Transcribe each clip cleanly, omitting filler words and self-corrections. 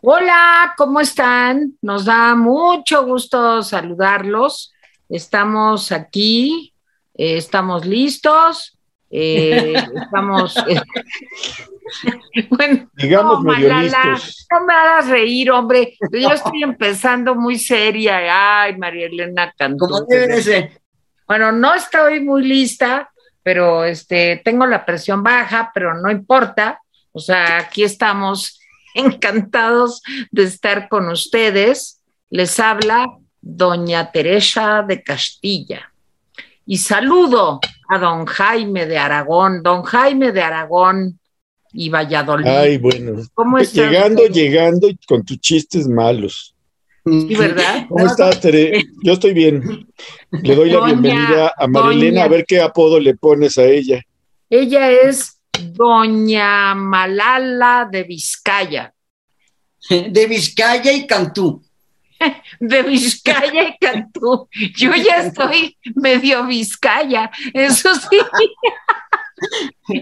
Hola, ¿cómo están? Nos da mucho gusto saludarlos. Estamos aquí, estamos listos, estamos... Bueno, digamos no, medio Malala, listos. No me hagas reír, hombre. Yo estoy empezando muy seria. Ay, María Elena Cantú. ¿Cómo debe ser? Bueno, no estoy muy lista, pero tengo la presión baja, pero no importa. O sea, aquí estamos encantados de estar con ustedes. Les habla doña Teresa de Castilla. Y saludo a don Jaime de Aragón. Don Jaime de Aragón y Valladolid. Ay, bueno. ¿Cómo estás? Llegando con tus chistes malos. Sí, ¿verdad? ¿Cómo estás, Tere? Yo estoy bien. Le doy la bienvenida a Marilena, a ver qué apodo le pones a ella. Ella es doña Malala de Vizcaya. De Vizcaya y Cantú. De Vizcaya y Cantú. Yo ya estoy medio Vizcaya, eso sí.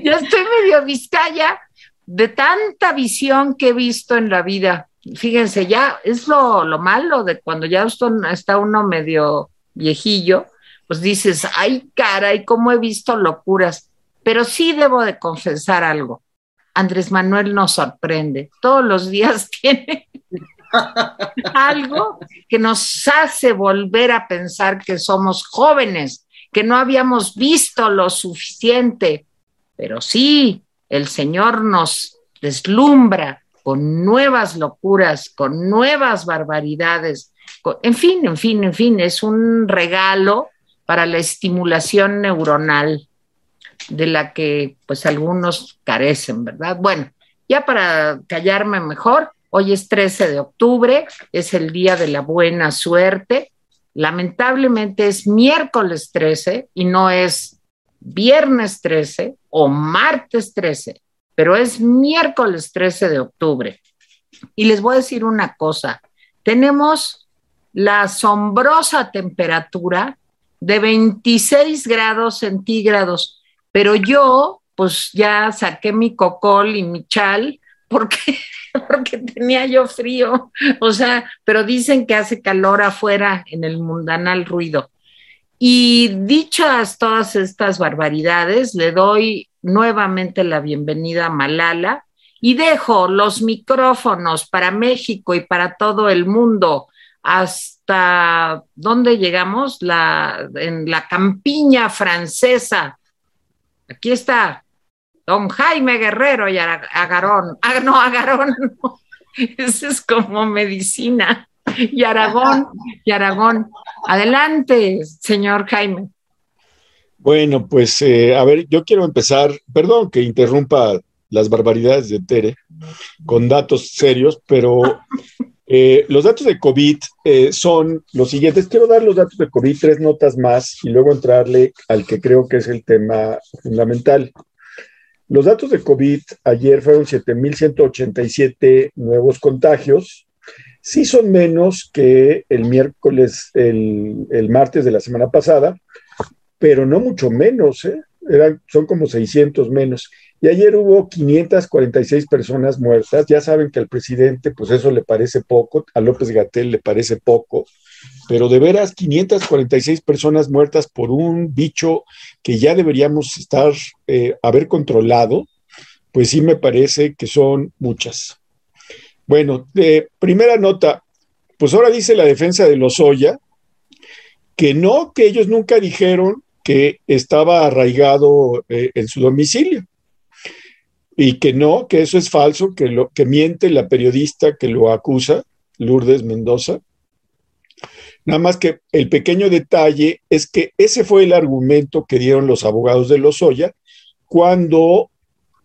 Ya estoy medio Vizcaya de tanta visión que he visto en la vida. Fíjense, ya es lo malo de cuando ya está uno medio viejillo, pues dices, ay, caray, cómo he visto locuras. Pero sí debo de confesar algo. Andrés Manuel nos sorprende. Todos los días tiene algo que nos hace volver a pensar que somos jóvenes, que no habíamos visto lo suficiente, pero sí, el Señor nos deslumbra con nuevas locuras, con nuevas barbaridades, en fin, es un regalo para la estimulación neuronal de la que pues algunos carecen, ¿verdad? Bueno, ya para callarme mejor, hoy es 13 de octubre, es el día de la buena suerte. Lamentablemente es miércoles 13 y no es viernes 13 o martes 13, pero es miércoles 13 de octubre. Y les voy a decir una cosa, tenemos la asombrosa temperatura de 26 grados centígrados, pero yo pues ya saqué mi cocol y mi chal porque tenía yo frío, o sea, pero dicen que hace calor afuera en el mundanal ruido. Y dichas todas estas barbaridades, le doy nuevamente la bienvenida a Malala y dejo los micrófonos para México y para todo el mundo. ¿Hasta dónde llegamos? En la campiña francesa. Aquí está don Jaime Guerrero y Aragón. Ah, no, Aragón no. Ese es como medicina. Y Aragón. Adelante, señor Jaime. Bueno, pues, a ver, yo quiero empezar, perdón que interrumpa las barbaridades de Tere, con datos serios, pero los datos de COVID son los siguientes. Quiero dar los datos de COVID, tres notas más, y luego entrarle al que creo que es el tema fundamental. Los datos de COVID ayer fueron 7,187 nuevos contagios. Sí son menos que el martes de la semana pasada, pero no mucho menos, ¿eh? Son como 600 menos. Y ayer hubo 546 personas muertas. Ya saben que al presidente, pues eso le parece poco, a López-Gatell le parece poco, pero de veras 546 personas muertas por un bicho que ya deberíamos haber controlado, pues sí me parece que son muchas. Bueno, primera nota, pues ahora dice la defensa de Lozoya que ellos nunca dijeron que estaba arraigado en su domicilio y que eso es falso, que miente la periodista que lo acusa, Lourdes Mendoza. Nada más que el pequeño detalle es que ese fue el argumento que dieron los abogados de Lozoya cuando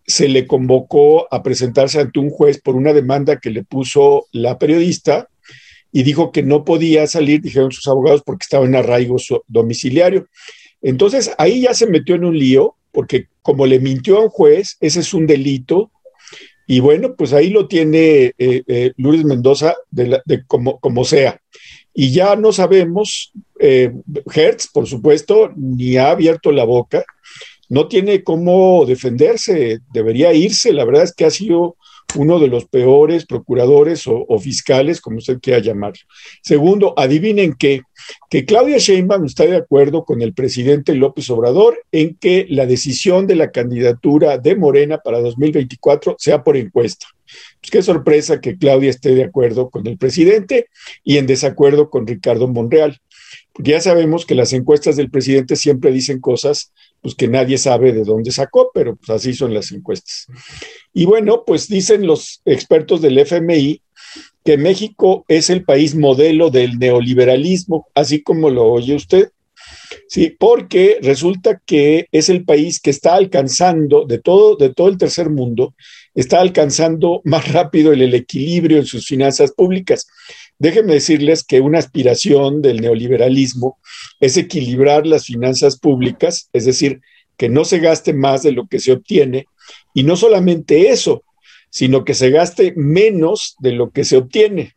se le convocó a presentarse ante un juez por una demanda que le puso la periodista y dijo que no podía salir, dijeron sus abogados, porque estaba en arraigo domiciliario. Entonces ahí ya se metió en un lío, porque como le mintió a un juez, ese es un delito. Y bueno, pues ahí lo tiene Lourdes Mendoza como sea. Y ya no sabemos, Hertz, por supuesto, ni ha abierto la boca, no tiene cómo defenderse, debería irse. La verdad es que ha sido uno de los peores procuradores o fiscales, como usted quiera llamarlo. Segundo, adivinen qué, que Claudia Sheinbaum está de acuerdo con el presidente López Obrador en que la decisión de la candidatura de Morena para 2024 sea por encuesta. Pues qué sorpresa que Claudia esté de acuerdo con el presidente y en desacuerdo con Ricardo Monreal. Porque ya sabemos que las encuestas del presidente siempre dicen cosas pues que nadie sabe de dónde sacó, pero pues así son las encuestas. Y bueno, pues dicen los expertos del FMI que México es el país modelo del neoliberalismo, así como lo oye usted. Sí, porque resulta que es el país que está alcanzando, de todo el tercer mundo, está alcanzando más rápido el equilibrio en sus finanzas públicas. Déjenme decirles que una aspiración del neoliberalismo es equilibrar las finanzas públicas, es decir, que no se gaste más de lo que se obtiene, y no solamente eso, sino que se gaste menos de lo que se obtiene.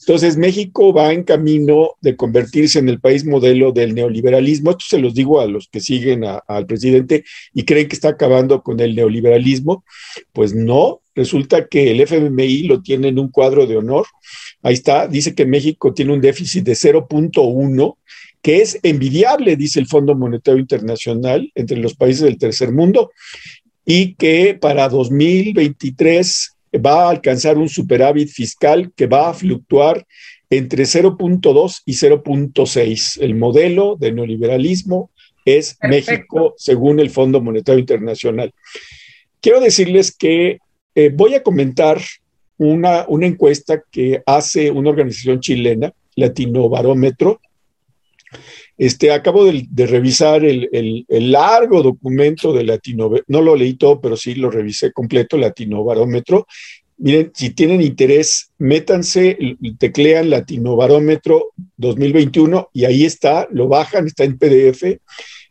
Entonces, México va en camino de convertirse en el país modelo del neoliberalismo. Esto se los digo a los que siguen al presidente y creen que está acabando con el neoliberalismo. Pues no, resulta que el FMI lo tiene en un cuadro de honor. Ahí está, dice que México tiene un déficit de 0.1, que es envidiable, dice el Fondo Monetario Internacional, entre los países del tercer mundo, y que para 2023... va a alcanzar un superávit fiscal que va a fluctuar entre 0.2 y 0.6. El modelo de neoliberalismo es Perfecto. México, según el Fondo Monetario Internacional. Quiero decirles que voy a comentar una encuesta que hace una organización chilena, Latino Barómetro. Acabo de revisar el largo documento de Latino, no lo leí todo, pero sí lo revisé completo, Latino Barómetro. Miren, si tienen interés, métanse, teclean Latino Barómetro 2021 y ahí está, lo bajan, está en PDF,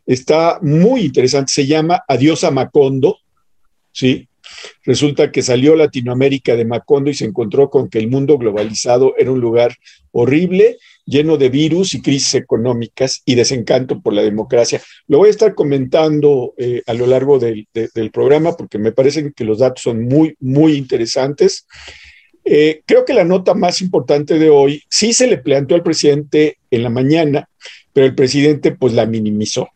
está muy interesante, se llama Adiós a Macondo, ¿sí? Resulta que salió Latinoamérica de Macondo y se encontró con que el mundo globalizado era un lugar horrible, lleno de virus y crisis económicas y desencanto por la democracia. Lo voy a estar comentando a lo largo del programa porque me parece que los datos son muy, muy interesantes. Creo que la nota más importante de hoy sí se le planteó al presidente en la mañana, pero el presidente pues la minimizó.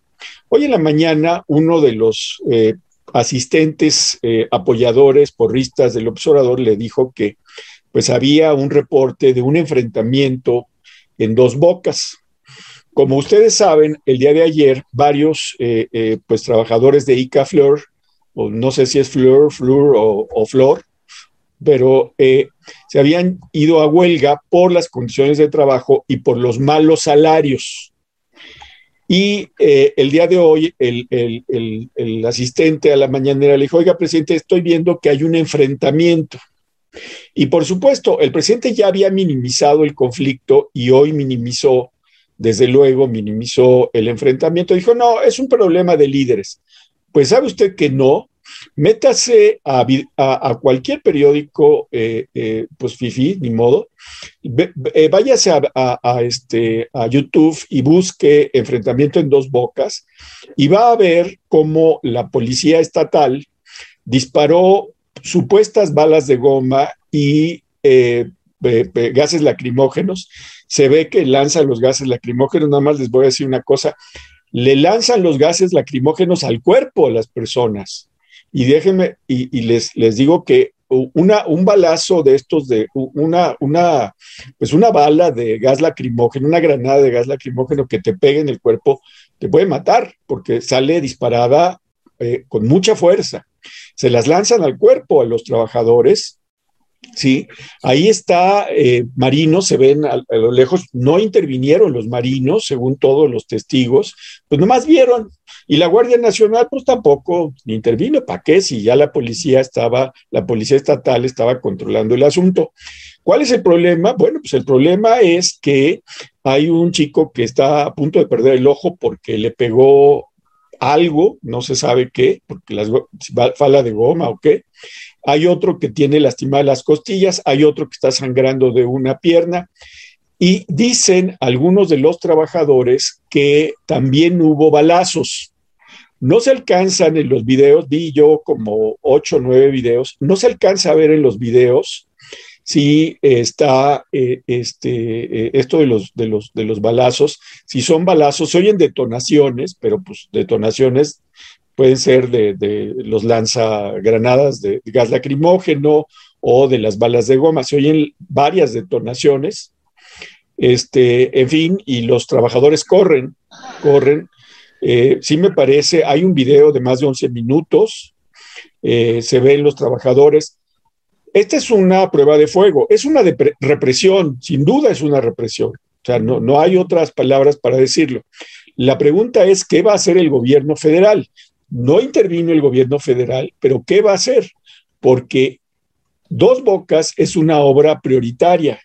Hoy en la mañana uno de los asistentes, apoyadores, porristas del observador le dijo que pues había un reporte de un enfrentamiento en Dos Bocas. Como ustedes saben, el día de ayer varios pues trabajadores de ICA Fluor, o no sé si es Fluor, pero se habían ido a huelga por las condiciones de trabajo y por los malos salarios. Y el día de hoy el asistente a la mañanera le dijo, oiga, presidente, estoy viendo que hay un enfrentamiento. Y por supuesto, el presidente ya había minimizado el conflicto y hoy minimizó el enfrentamiento. Dijo, no, es un problema de líderes. Pues sabe usted que no, métase a cualquier periódico, pues fifí, ni modo, váyase a YouTube y busque enfrentamiento en Dos Bocas y va a ver cómo la policía estatal disparó supuestas balas de goma y gases lacrimógenos. Se ve que lanza los gases lacrimógenos, nada más les voy a decir una cosa, le lanzan los gases lacrimógenos al cuerpo de las personas. Y déjenme, y les digo que un balazo de estos, de una bala de gas lacrimógeno, una granada de gas lacrimógeno que te pegue en el cuerpo, te puede matar, porque sale disparada con mucha fuerza. Se las lanzan al cuerpo a los trabajadores, ¿sí? Ahí está, marinos, se ven a lo lejos, no intervinieron los marinos, según todos los testigos, pues nomás vieron. Y la Guardia Nacional pues tampoco intervino, ¿para qué? Si ya la policía estatal estaba controlando el asunto. ¿Cuál es el problema? Bueno, pues el problema es que hay un chico que está a punto de perder el ojo porque le pegó algo, no se sabe qué, porque fala de goma o qué. Hay otro que tiene lastimadas las costillas, hay otro que está sangrando de una pierna. Y dicen algunos de los trabajadores que también hubo balazos. No se alcanzan en los videos, vi yo como 8 o 9 videos, no se alcanza a ver en los videos si está esto de los balazos, si son balazos, se oyen detonaciones, pero pues detonaciones pueden ser de los lanzagranadas de gas lacrimógeno o de las balas de goma, se oyen varias detonaciones, en fin, y los trabajadores corren. Sí me parece, hay un video de más de 11 minutos, se ven los trabajadores. Esta es una prueba de fuego, es una represión, sin duda es una represión. O sea, no hay otras palabras para decirlo. La pregunta es, ¿qué va a hacer el gobierno federal? No intervino el gobierno federal, pero ¿qué va a hacer? Porque Dos Bocas es una obra prioritaria.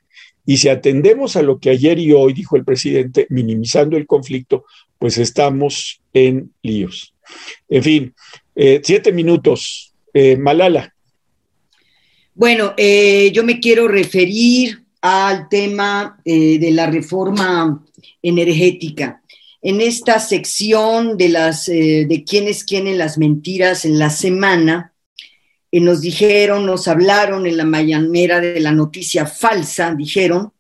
Y si atendemos a lo que ayer y hoy dijo el presidente, minimizando el conflicto, pues estamos en líos. En fin, 7 minutos. Malala. Bueno, yo me quiero referir al tema de la reforma energética. En esta sección de quién es quién en las mentiras en la semana, nos hablaron en la mañanera de la noticia falsa, dijeron,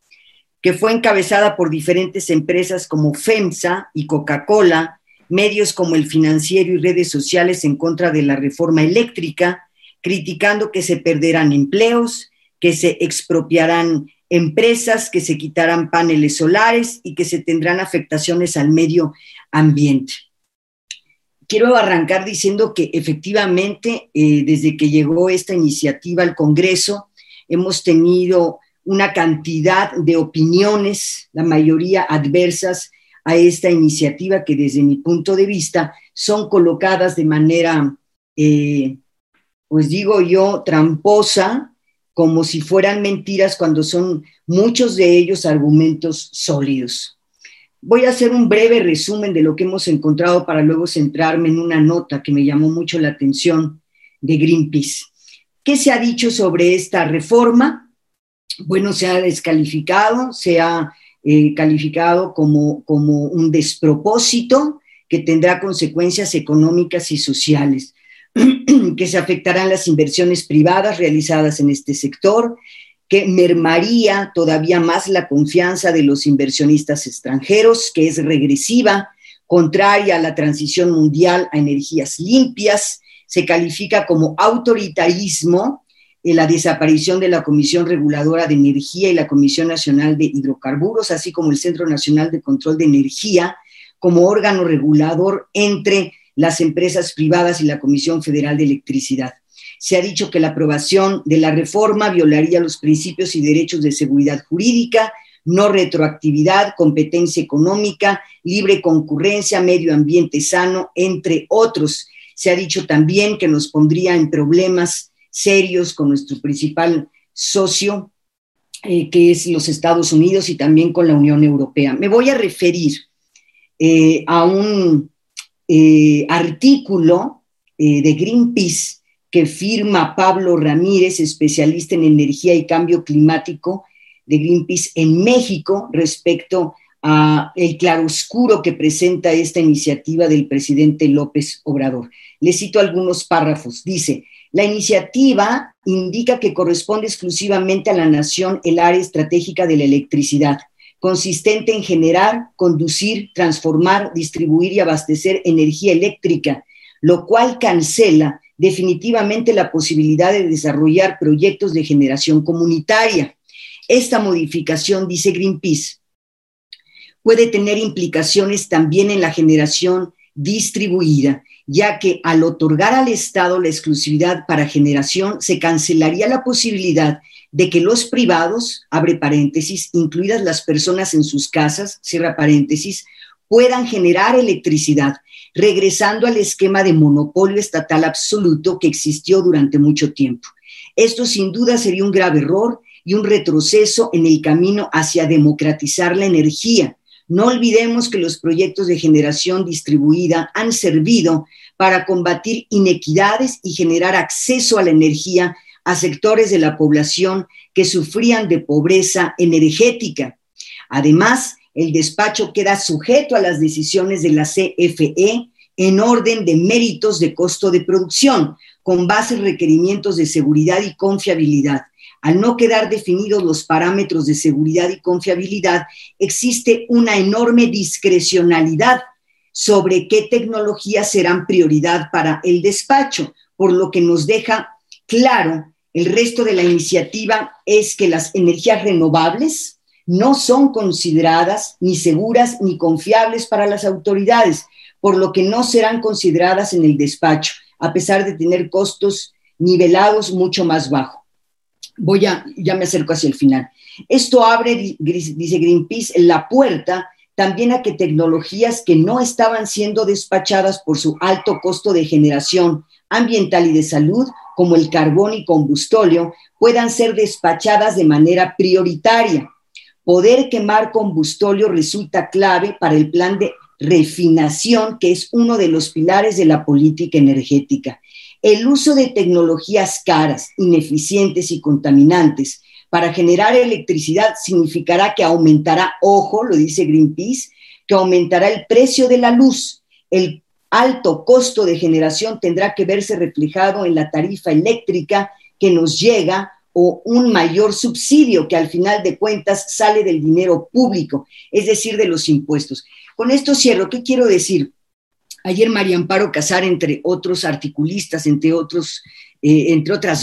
que fue encabezada por diferentes empresas como FEMSA y Coca-Cola, medios como El Financiero y redes sociales en contra de la reforma eléctrica, criticando que se perderán empleos, que se expropiarán empresas, que se quitarán paneles solares y que se tendrán afectaciones al medio ambiente. Quiero arrancar diciendo que efectivamente, desde que llegó esta iniciativa al Congreso, hemos tenido una cantidad de opiniones, la mayoría adversas a esta iniciativa que desde mi punto de vista son colocadas de manera, pues digo yo, tramposa, como si fueran mentiras cuando son muchos de ellos argumentos sólidos. Voy a hacer un breve resumen de lo que hemos encontrado para luego centrarme en una nota que me llamó mucho la atención de Greenpeace. ¿Qué se ha dicho sobre esta reforma? Bueno, se ha descalificado, se ha calificado como un despropósito que tendrá consecuencias económicas y sociales, que se afectarán las inversiones privadas realizadas en este sector, que mermaría todavía más la confianza de los inversionistas extranjeros, que es regresiva, contraria a la transición mundial a energías limpias, se califica como autoritarismo, la desaparición de la Comisión Reguladora de Energía y la Comisión Nacional de Hidrocarburos, así como el Centro Nacional de Control de Energía, como órgano regulador entre las empresas privadas y la Comisión Federal de Electricidad. Se ha dicho que la aprobación de la reforma violaría los principios y derechos de seguridad jurídica, no retroactividad, competencia económica, libre concurrencia, medio ambiente sano, entre otros. Se ha dicho también que nos pondría en problemas serios con nuestro principal socio, que es los Estados Unidos, y también con la Unión Europea. Me voy a referir a un artículo de Greenpeace que firma Pablo Ramírez, especialista en energía y cambio climático de Greenpeace en México, respecto al claroscuro que presenta esta iniciativa del presidente López Obrador. Le cito algunos párrafos. Dice: la iniciativa indica que corresponde exclusivamente a la nación el área estratégica de la electricidad, consistente en generar, conducir, transformar, distribuir y abastecer energía eléctrica, lo cual cancela definitivamente la posibilidad de desarrollar proyectos de generación comunitaria. Esta modificación, dice Greenpeace, puede tener implicaciones también en la generación distribuida, ya que al otorgar al Estado la exclusividad para generación, se cancelaría la posibilidad de que los privados, abre paréntesis, incluidas las personas en sus casas, cierra paréntesis, puedan generar electricidad, regresando al esquema de monopolio estatal absoluto que existió durante mucho tiempo. Esto sin duda sería un grave error y un retroceso en el camino hacia democratizar la energía. No olvidemos que los proyectos de generación distribuida han servido para combatir inequidades y generar acceso a la energía a sectores de la población que sufrían de pobreza energética. Además, el despacho queda sujeto a las decisiones de la CFE, en orden de méritos de costo de producción, con base en requerimientos de seguridad y confiabilidad. Al no quedar definidos los parámetros de seguridad y confiabilidad, existe una enorme discrecionalidad sobre qué tecnologías serán prioridad para el despacho, por lo que nos deja claro el resto de la iniciativa es que las energías renovables no son consideradas ni seguras ni confiables para las autoridades, por lo que no serán consideradas en el despacho, a pesar de tener costos nivelados mucho más bajo. Ya me acerco hacia el final. Esto abre, dice Greenpeace, la puerta también a que tecnologías que no estaban siendo despachadas por su alto costo de generación ambiental y de salud, como el carbón y combustóleo, puedan ser despachadas de manera prioritaria. Poder quemar combustóleo resulta clave para el plan de refinación, que es uno de los pilares de la política energética. El uso de tecnologías caras, ineficientes y contaminantes para generar electricidad significará que aumentará, ojo, lo dice Greenpeace, que aumentará el precio de la luz. El alto costo de generación tendrá que verse reflejado en la tarifa eléctrica que nos llega o un mayor subsidio que al final de cuentas sale del dinero público, es decir, de los impuestos. Con esto cierro. ¿Qué quiero decir? Ayer María Amparo Casar, entre otros articulistas, entre otras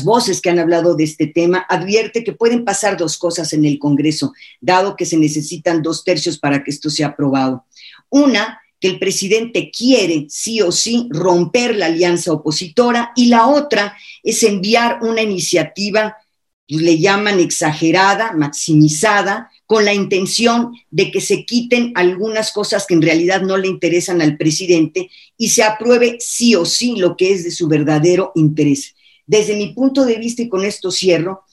voces que han hablado de este tema, advierte que pueden pasar dos cosas en el Congreso, dado que se necesitan 2/3 para que esto sea aprobado. Una, que el presidente quiere sí o sí romper la alianza opositora, y la otra es enviar una iniciativa, le llaman exagerada, maximizada, con la intención de que se quiten algunas cosas que en realidad no le interesan al presidente y se apruebe sí o sí lo que es de su verdadero interés. Desde mi punto de vista, y con esto cierro,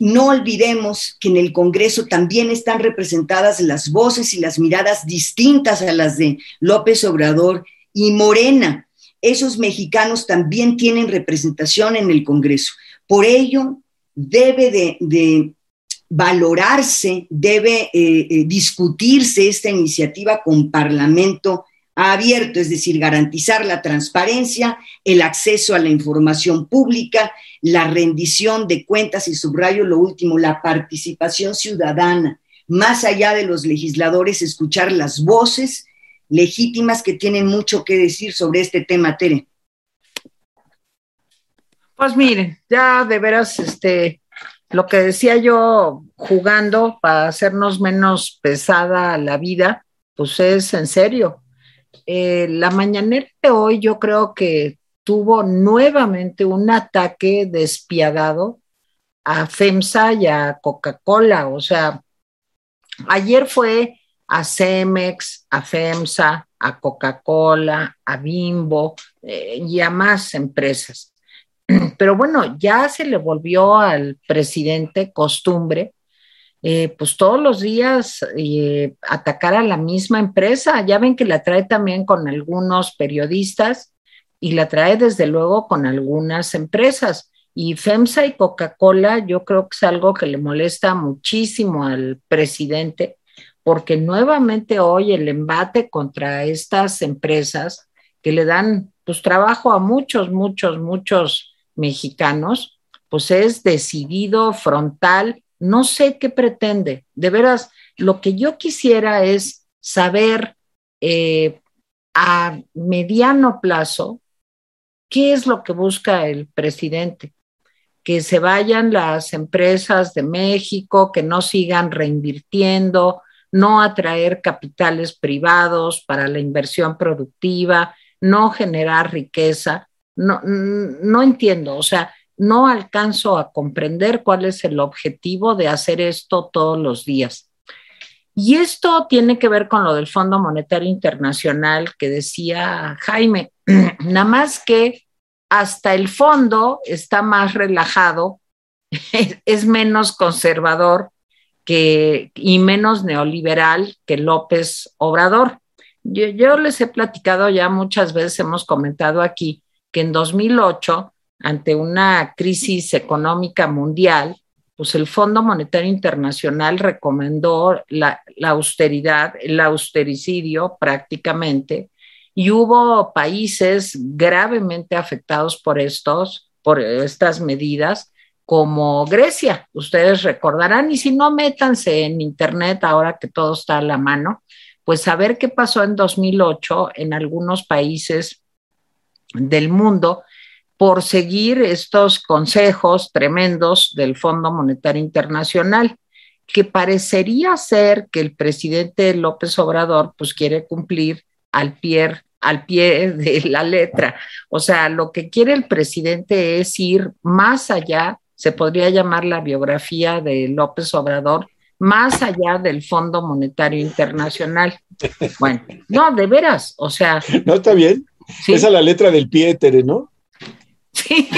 no olvidemos que en el Congreso también están representadas las voces y las miradas distintas a las de López Obrador y Morena. Esos mexicanos también tienen representación en el Congreso. Por ello, debe de valorarse, debe discutirse esta iniciativa con Parlamento abierto, es decir, garantizar la transparencia, el acceso a la información pública, la rendición de cuentas y, subrayo lo último, la participación ciudadana. Más allá de los legisladores, escuchar las voces legítimas que tienen mucho que decir sobre este tema, Tere. Pues miren, ya de veras, lo que decía yo, jugando para hacernos menos pesada la vida, pues es en serio. La mañanera de hoy yo creo que tuvo nuevamente un ataque despiadado a FEMSA y a Coca-Cola. O sea, ayer fue a Cemex, a FEMSA, a Coca-Cola, a Bimbo y a más empresas. Pero bueno, ya se le volvió al presidente costumbre, pues todos los días atacar a la misma empresa. Ya ven que la trae también con algunos periodistas y la trae desde luego con algunas empresas. Y FEMSA y Coca-Cola yo creo que es algo que le molesta muchísimo al presidente, porque nuevamente hoy el embate contra estas empresas que le dan pues trabajo a muchos mexicanos, pues es decidido, frontal. No sé qué pretende. De veras, lo que yo quisiera es saber a mediano plazo qué es lo que busca el presidente, que se vayan las empresas de México, que no sigan reinvirtiendo, no atraer capitales privados para la inversión productiva, no generar riqueza. No entiendo, o sea, no alcanzo a comprender cuál es el objetivo de hacer esto todos los días. Y esto tiene que ver con lo del Fondo Monetario Internacional que decía Jaime, nada más que hasta el fondo está más relajado, es menos conservador y menos neoliberal que López Obrador. Yo les he platicado ya muchas veces, hemos comentado aquí, que en 2008... ante una crisis económica mundial, pues el Fondo Monetario Internacional recomendó la austeridad, el austericidio prácticamente, y hubo países gravemente afectados por estas medidas, como Grecia, ustedes recordarán, y si no, métanse en internet ahora que todo está a la mano, pues a ver qué pasó en 2008 en algunos países del mundo por seguir estos consejos tremendos del Fondo Monetario Internacional, que parecería ser que el presidente López Obrador pues quiere cumplir al pie de la letra. O sea, lo que quiere el presidente es ir más allá, se podría llamar la biografía de López Obrador, más allá del Fondo Monetario Internacional. Bueno, no, de veras, o sea... No, está bien. ¿Sí? Esa es la letra del pie, Tere, ¿no? Sí.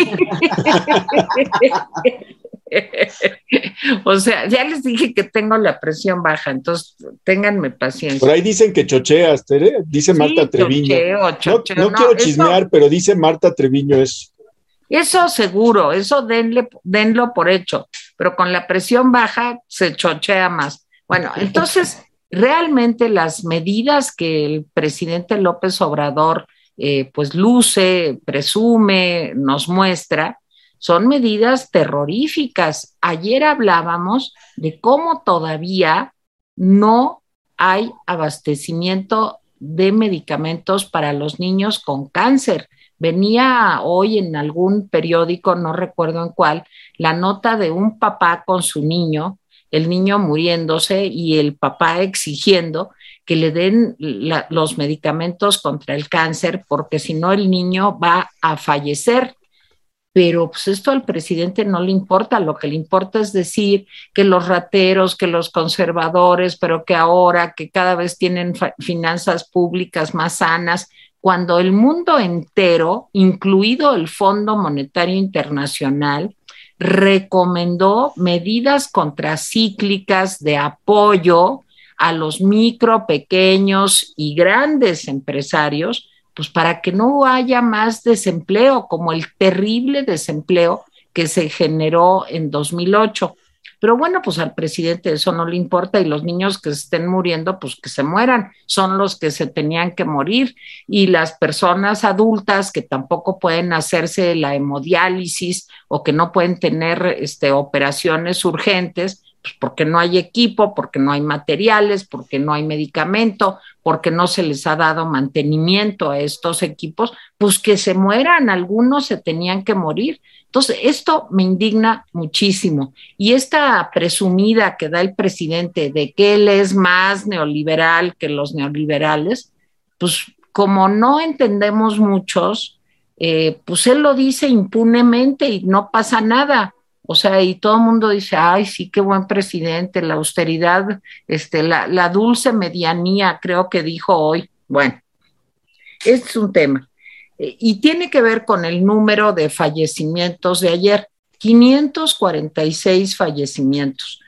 O sea, ya les dije que tengo la presión baja, entonces ténganme paciencia. Por ahí dicen que chocheas, Tere, dice Marta Treviño. Chocheo, no, quiero chismear, pero dice Marta Treviño eso. Eso seguro, eso denlo por hecho, pero con la presión baja se chochea más. Bueno, entonces realmente las medidas que el presidente López Obrador pues luce, presume, nos muestra, son medidas terroríficas. Ayer hablábamos de cómo todavía no hay abastecimiento de medicamentos para los niños con cáncer. Venía hoy en algún periódico, no recuerdo en cuál, la nota de un papá con su niño, el niño muriéndose y el papá exigiendo que le den los medicamentos contra el cáncer, porque si no el niño va a fallecer. Pero pues esto al presidente no le importa, lo que le importa es decir que los rateros, que los conservadores, pero que ahora, que cada vez tienen finanzas públicas más sanas, cuando el mundo entero, incluido el Fondo Monetario Internacional, recomendó medidas contracíclicas de apoyo a los micro, pequeños y grandes empresarios, pues para que no haya más desempleo, como el terrible desempleo que se generó en 2008. Pero bueno, pues al presidente eso no le importa, y los niños que se estén muriendo, pues que se mueran, son los que se tenían que morir, y las personas adultas que tampoco pueden hacerse la hemodiálisis o que no pueden tener operaciones urgentes, pues porque no hay equipo, porque no hay materiales, porque no hay medicamento, porque no se les ha dado mantenimiento a estos equipos, pues que se mueran, algunos se tenían que morir. Entonces, esto me indigna muchísimo. Y esta presumida que da el presidente de que él es más neoliberal que los neoliberales, pues como no entendemos muchos, pues él lo dice impunemente y no pasa nada. O sea, y todo el mundo dice, ay, sí, qué buen presidente, la austeridad, la dulce medianía, creo que dijo hoy. Bueno, este es un tema. Y tiene que ver con el número de fallecimientos de ayer, 546 fallecimientos.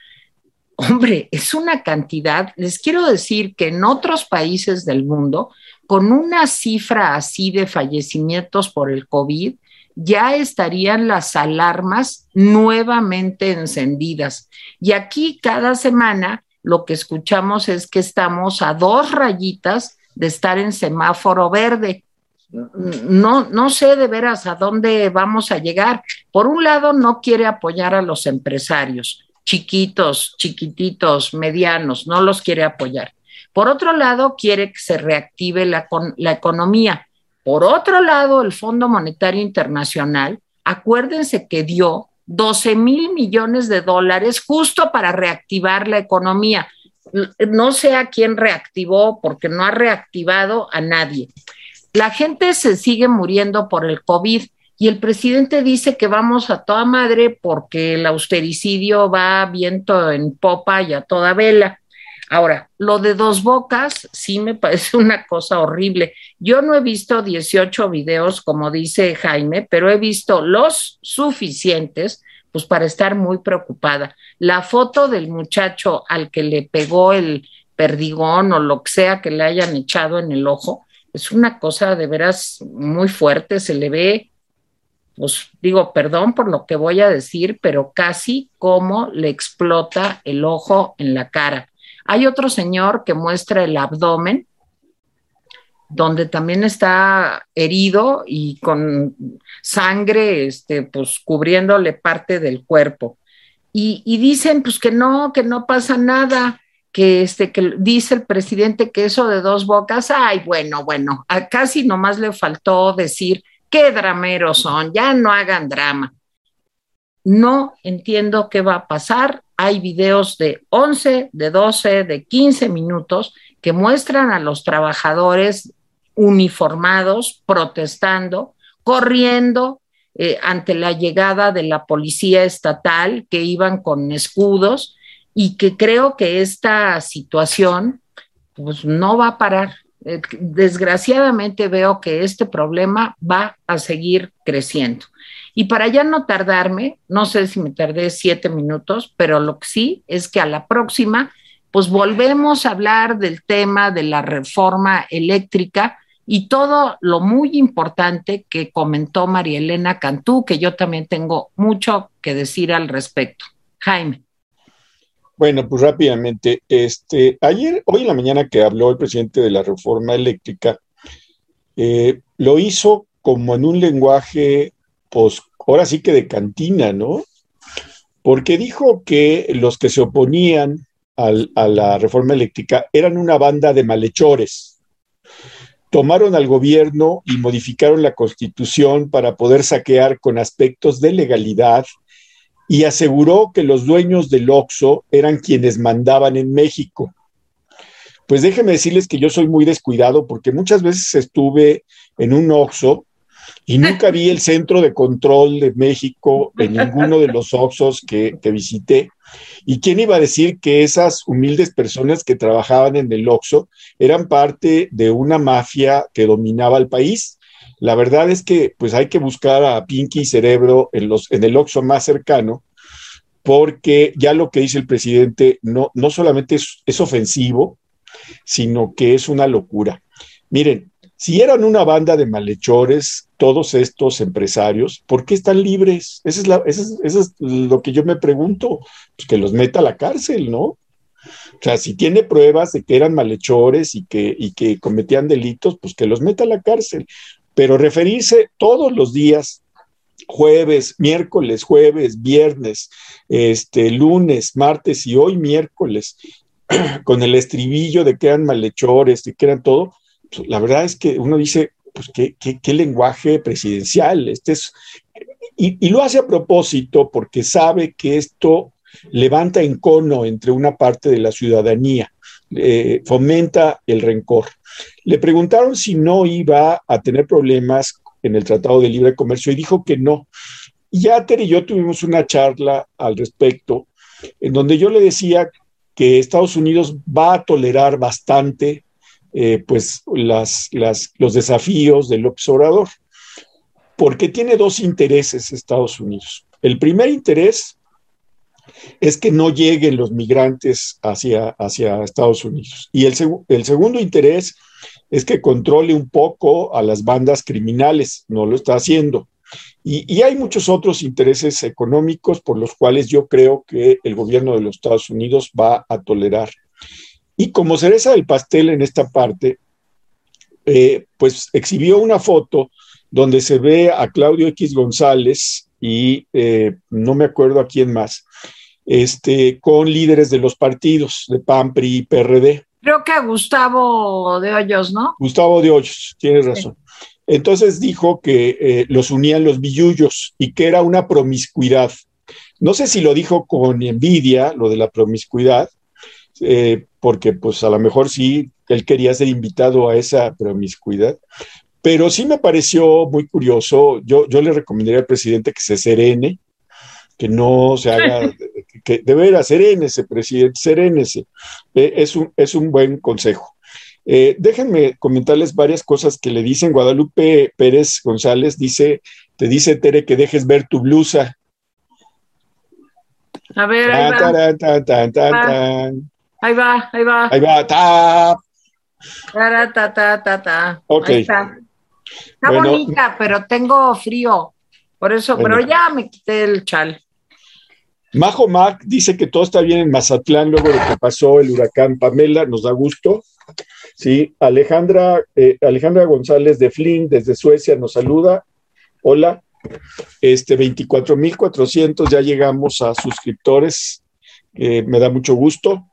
Hombre, es una cantidad. Les quiero decir que en otros países del mundo, con una cifra así de fallecimientos por el COVID, ya estarían las alarmas nuevamente encendidas. Y aquí cada semana lo que escuchamos es que estamos a 2 rayitas de estar en semáforo verde. No sé de veras a dónde vamos a llegar. Por un lado, no quiere apoyar a los empresarios, chiquitos, chiquititos, medianos, no los quiere apoyar. Por otro lado, quiere que se reactive la economía. Por otro lado, el Fondo Monetario Internacional, acuérdense que dio $12,000 millones justo para reactivar la economía. No sé a quién reactivó, porque no ha reactivado a nadie. La gente se sigue muriendo por el COVID y el presidente dice que vamos a toda madre porque el austericidio va viento en popa y a toda vela. Ahora, lo de Dos Bocas sí me parece una cosa horrible. Yo no he visto 18 videos, como dice Jaime, pero he visto los suficientes pues para estar muy preocupada. La foto del muchacho al que le pegó el perdigón o lo que sea que le hayan echado en el ojo, es una cosa de veras muy fuerte. Se le ve, pues digo, perdón por lo que voy a decir, pero casi como le explota el ojo en la cara. Hay otro señor que muestra el abdomen donde también está herido y con sangre, pues cubriéndole parte del cuerpo. Y dicen pues que no pasa nada, que dice el presidente que eso de Dos Bocas, ay, bueno, casi nomás le faltó decir qué drameros son, ya no hagan drama. No entiendo qué va a pasar. Hay videos de 11, de 12, de 15 minutos que muestran a los trabajadores uniformados protestando, corriendo ante la llegada de la policía estatal, que iban con escudos, y que creo que esta situación pues no va a parar. Desgraciadamente veo que este problema va a seguir creciendo. Y para ya no tardarme, no sé si me tardé 7 minutos, pero lo que sí es que a la próxima pues volvemos a hablar del tema de la reforma eléctrica y todo lo muy importante que comentó María Elena Cantú, que yo también tengo mucho que decir al respecto. Jaime. Bueno, pues rápidamente, hoy en la mañana que habló el presidente de la reforma eléctrica, lo hizo como en un lenguaje, pues ahora sí que de cantina, ¿no? Porque dijo que los que se oponían a la reforma eléctrica eran una banda de malhechores. Tomaron al gobierno y modificaron la Constitución para poder saquear con aspectos de legalidad, y aseguró que los dueños del Oxxo eran quienes mandaban en México. Pues déjenme decirles que yo soy muy descuidado, porque muchas veces estuve en un Oxxo y nunca vi el centro de control de México en ninguno de los Oxxos que visité. ¿Y quién iba a decir que esas humildes personas que trabajaban en el Oxxo eran parte de una mafia que dominaba el país? La verdad es que pues hay que buscar a Pinky y Cerebro en el Oxxo más cercano, porque ya lo que dice el presidente no solamente es ofensivo, sino que es una locura. Miren, si eran una banda de malhechores todos estos empresarios, ¿por qué están libres? Eso es lo que yo me pregunto. Pues que los meta a la cárcel, ¿no? O sea, si tiene pruebas de que eran malhechores y que cometían delitos, pues que los meta a la cárcel. Pero referirse todos los días, jueves, miércoles, jueves, viernes, lunes, martes y hoy miércoles, con el estribillo de que eran malhechores, de que eran todo, la verdad es que uno dice, pues, ¿qué lenguaje presidencial? Y lo hace a propósito porque sabe que esto levanta encono entre una parte de la ciudadanía, fomenta el rencor. Le preguntaron si no iba a tener problemas en el Tratado de Libre Comercio y dijo que no. Y Ater y yo tuvimos una charla al respecto, en donde yo le decía que Estados Unidos va a tolerar bastante los desafíos del López Obrador, porque tiene dos intereses Estados Unidos. El primer interés es que no lleguen los migrantes hacia Estados Unidos, y el segundo interés es que controle un poco a las bandas criminales. No lo está haciendo, y hay muchos otros intereses económicos por los cuales yo creo que el gobierno de los Estados Unidos va a tolerar. Y como cereza del pastel en esta parte, pues exhibió una foto donde se ve a Claudio X. González y no me acuerdo a quién más, con líderes de los partidos, de PAN, PRI y PRD. Creo que a Gustavo de Hoyos, ¿no? Gustavo de Hoyos, tienes razón. Sí. Entonces dijo que los unían los billullos y que era una promiscuidad. No sé si lo dijo con envidia, lo de la promiscuidad, porque pues a lo mejor sí, él quería ser invitado a esa promiscuidad, pero sí me pareció muy curioso. Yo le recomendaría al presidente que se serene, que no se haga, que de veras, serénese, presidente, serénese. Es un buen consejo. Déjenme comentarles varias cosas que le dicen. Guadalupe Pérez González te dice, Tere, que dejes ver tu blusa. A ver, ahí va. Tan, tan, tan, tan, tan. Ahí va. Ta. Ta, ta, ta, ta, ta. Okay. Ahí está. Está bueno, bonita, pero tengo frío. Por eso, bueno. Pero ya me quité el chal. Majo Mac dice que todo está bien en Mazatlán luego de que pasó el huracán Pamela. Nos da gusto. Sí, Alejandra González de Flynn, desde Suecia, nos saluda. Hola. 24,400, ya llegamos a suscriptores, me da mucho gusto.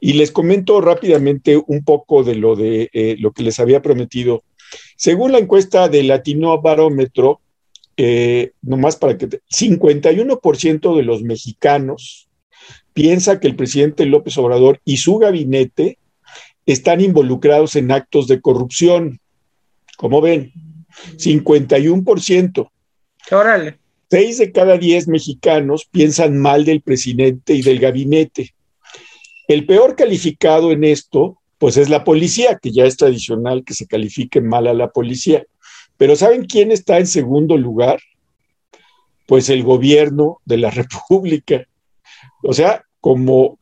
Y les comento rápidamente un poco de lo que les había prometido. Según la encuesta de Latino Barómetro, nomás para que 51% de los mexicanos piensa que el presidente López Obrador y su gabinete están involucrados en actos de corrupción. ¿Cómo ven? 51%. ¡Órale! 6 de cada 10 mexicanos piensan mal del presidente y del gabinete. El peor calificado en esto, pues es la policía, que ya es tradicional que se califique mal a la policía. Pero ¿saben quién está en segundo lugar? Pues el gobierno de la República. O sea, como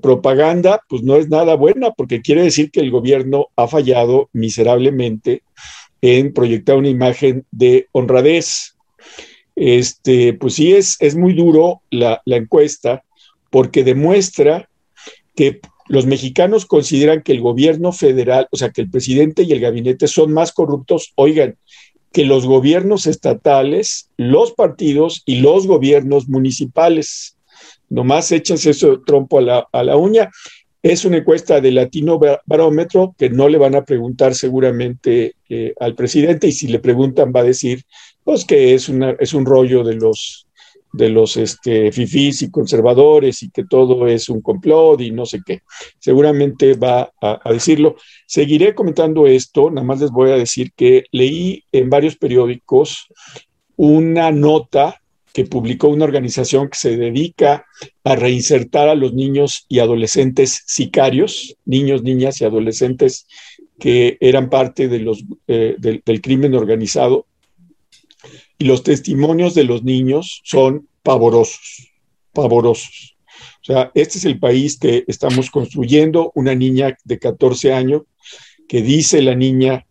propaganda, pues no es nada buena, porque quiere decir que el gobierno ha fallado miserablemente en proyectar una imagen de honradez. Pues sí, es muy duro la encuesta, porque demuestra que los mexicanos consideran que el gobierno federal, o sea, que el presidente y el gabinete son más corruptos, oigan, que los gobiernos estatales, los partidos y los gobiernos municipales. Nomás échense ese trompo a la uña. Es una encuesta de Latino Barómetro que no le van a preguntar seguramente al presidente, y si le preguntan va a decir pues que es un rollo de los fifís y conservadores, y que todo es un complot y no sé qué. Seguramente va a decirlo. Seguiré comentando esto, nada más les voy a decir que leí en varios periódicos una nota que publicó una organización que se dedica a reinsertar a los niños y adolescentes sicarios, niños, niñas y adolescentes que eran parte de del crimen organizado. Y los testimonios de los niños son pavorosos, pavorosos. O sea, este es el país que estamos construyendo. Una niña de 14 años que dice la niña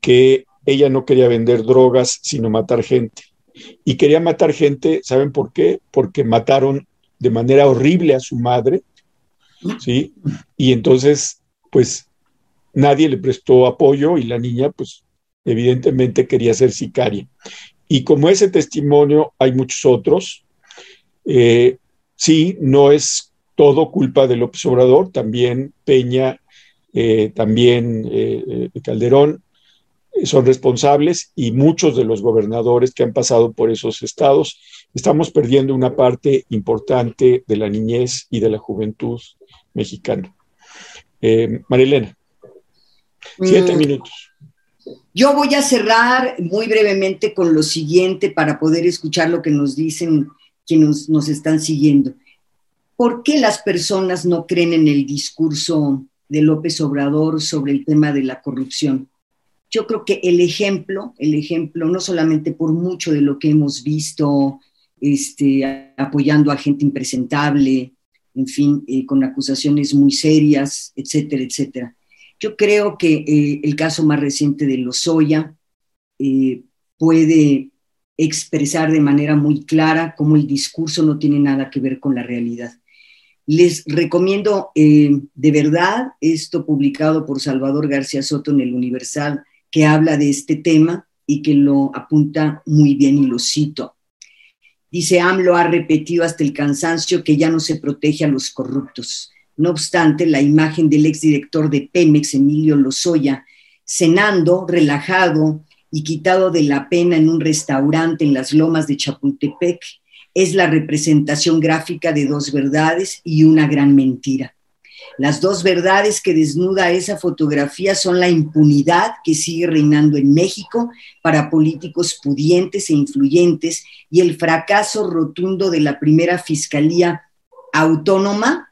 que ella no quería vender drogas, sino matar gente. Y quería matar gente, ¿saben por qué? Porque mataron de manera horrible a su madre, ¿sí? Y entonces, pues, nadie le prestó apoyo y la niña, pues, evidentemente quería ser sicaria. Y como ese testimonio hay muchos otros, sí, no es todo culpa de López Obrador, también Peña, también Calderón, son responsables, y muchos de los gobernadores que han pasado por esos estados. Estamos perdiendo una parte importante de la niñez y de la juventud mexicana. Marilena, 7 minutos. Yo voy a cerrar muy brevemente con lo siguiente para poder escuchar lo que nos dicen quienes nos están siguiendo. ¿Por qué las personas no creen en el discurso de López Obrador sobre el tema de la corrupción? Yo creo que el ejemplo, no solamente por mucho de lo que hemos visto, apoyando a gente impresentable, en fin, con acusaciones muy serias, etcétera, etcétera. Yo creo que el caso más reciente de Lozoya puede expresar de manera muy clara cómo el discurso no tiene nada que ver con la realidad. Les recomiendo de verdad esto publicado por Salvador García Soto en El Universal, que habla de este tema y que lo apunta muy bien, y lo cito. Dice: AMLO ha repetido hasta el cansancio que ya no se protege a los corruptos. No obstante, la imagen del exdirector de Pemex, Emilio Lozoya, cenando, relajado y quitado de la pena en un restaurante en las Lomas de Chapultepec, es la representación gráfica de dos verdades y una gran mentira. Las dos verdades que desnuda esa fotografía son la impunidad que sigue reinando en México para políticos pudientes e influyentes, y el fracaso rotundo de la primera fiscalía autónoma,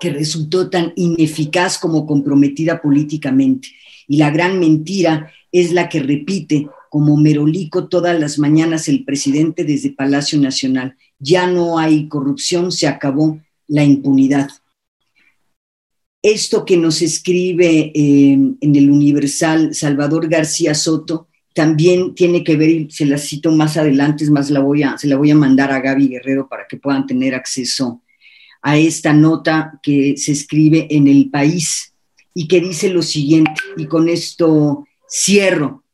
que resultó tan ineficaz como comprometida políticamente. Y la gran mentira es la que repite como merolico todas las mañanas el presidente desde Palacio Nacional: ya no hay corrupción, se acabó la impunidad. Esto que nos escribe en El Universal Salvador García Soto también tiene que ver, y se la cito más adelante, es más, se la voy a mandar a Gaby Guerrero para que puedan tener acceso a esta nota que se escribe en El País y que dice lo siguiente, y con esto cierro.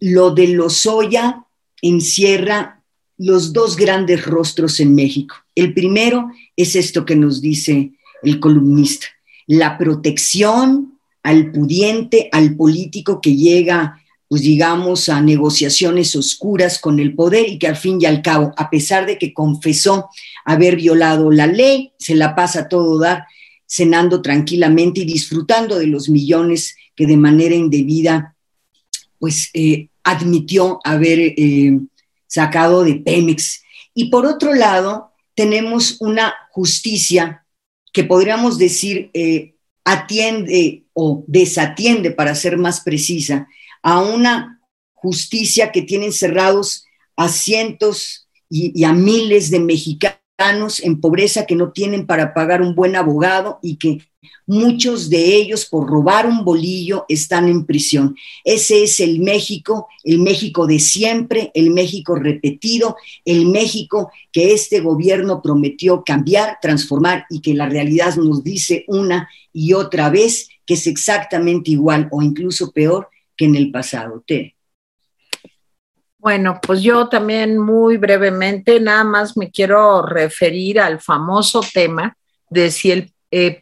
Lo de Lozoya encierra los dos grandes rostros en México. El primero es esto que nos dice el columnista, la protección al pudiente, al político que llega, pues digamos, a negociaciones oscuras con el poder y que al fin y al cabo, a pesar de que confesó haber violado la ley, se la pasa a todo dar, cenando tranquilamente y disfrutando de los millones que de manera indebida, pues admitió haber sacado de Pemex. Y por otro lado, tenemos una justicia que podríamos decir atiende o desatiende, para ser más precisa, a una justicia que tiene encerrados a cientos y a miles de mexicanos en pobreza que no tienen para pagar un buen abogado y que muchos de ellos por robar un bolillo están en prisión. Ese es el México de siempre, el México repetido, el México que este gobierno prometió cambiar, transformar y que la realidad nos dice una y otra vez que es exactamente igual o incluso peor que en el pasado. Bueno, pues yo también muy brevemente nada más me quiero referir al famoso tema de si el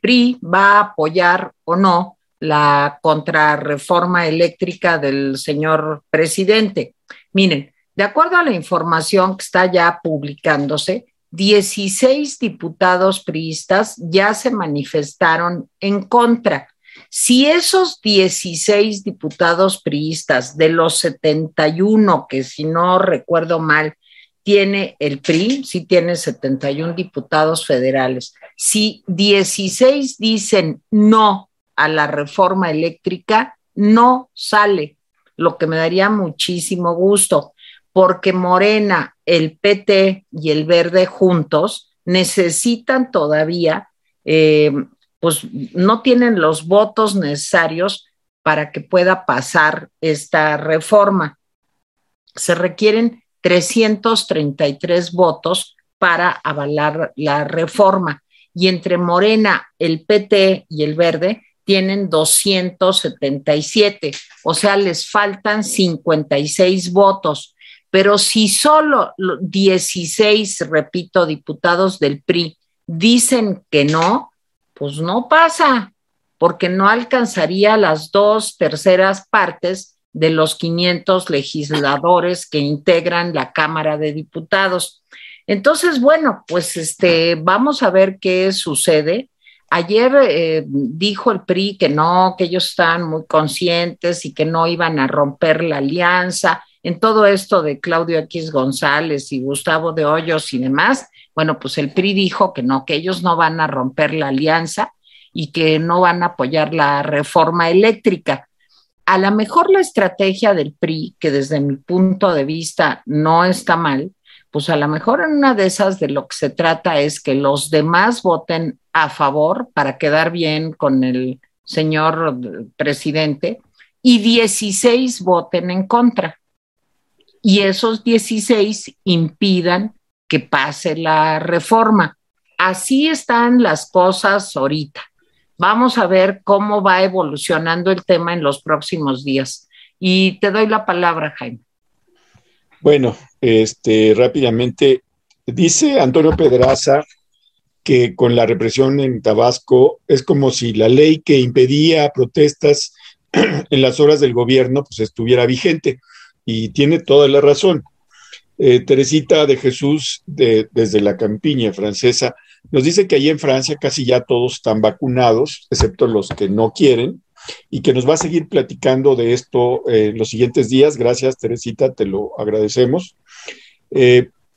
PRI va a apoyar o no la contrarreforma eléctrica del señor presidente. Miren, de acuerdo a la información que está ya publicándose, 16 diputados priistas ya se manifestaron en contra. Si esos 16 diputados priistas de los 71, que si no recuerdo mal, tiene el PRI, sí tiene 71 diputados federales, si 16 dicen no a la reforma eléctrica, no sale, lo que me daría muchísimo gusto, porque Morena, el PT y el Verde juntos necesitan todavía... pues no tienen los votos necesarios para que pueda pasar esta reforma. Se requieren 333 votos para avalar la reforma y entre Morena, el PT y el Verde tienen 277, o sea, les faltan 56 votos. Pero si solo 16, repito, diputados del PRI dicen que no, pues no pasa, porque no alcanzaría las 2/3 partes de los 500 legisladores que integran la Cámara de Diputados. Entonces, bueno, pues vamos a ver qué sucede. Ayer dijo el PRI que no, que ellos estaban muy conscientes y que no iban a romper la alianza en todo esto de Claudio X. González y Gustavo de Hoyos y demás. Bueno, pues el PRI dijo que no, que ellos no van a romper la alianza y que no van a apoyar la reforma eléctrica. A lo mejor la estrategia del PRI, que desde mi punto de vista no está mal, pues a lo mejor en una de esas de lo que se trata es que los demás voten a favor para quedar bien con el señor presidente y 16 voten en contra. Y esos 16 impidan que pase la reforma. Así están las cosas ahorita. Vamos a ver cómo va evolucionando el tema en los próximos días. Y te doy la palabra, Jaime. Bueno, rápidamente, dice Antonio Pedraza que con la represión en Tabasco es como si la ley que impedía protestas en las horas del gobierno pues estuviera vigente, y tiene toda la razón. Teresita de Jesús, desde la campiña francesa, nos dice que ahí en Francia casi ya todos están vacunados, excepto los que no quieren, y que nos va a seguir platicando de esto en los siguientes días. Gracias, Teresita, te lo agradecemos.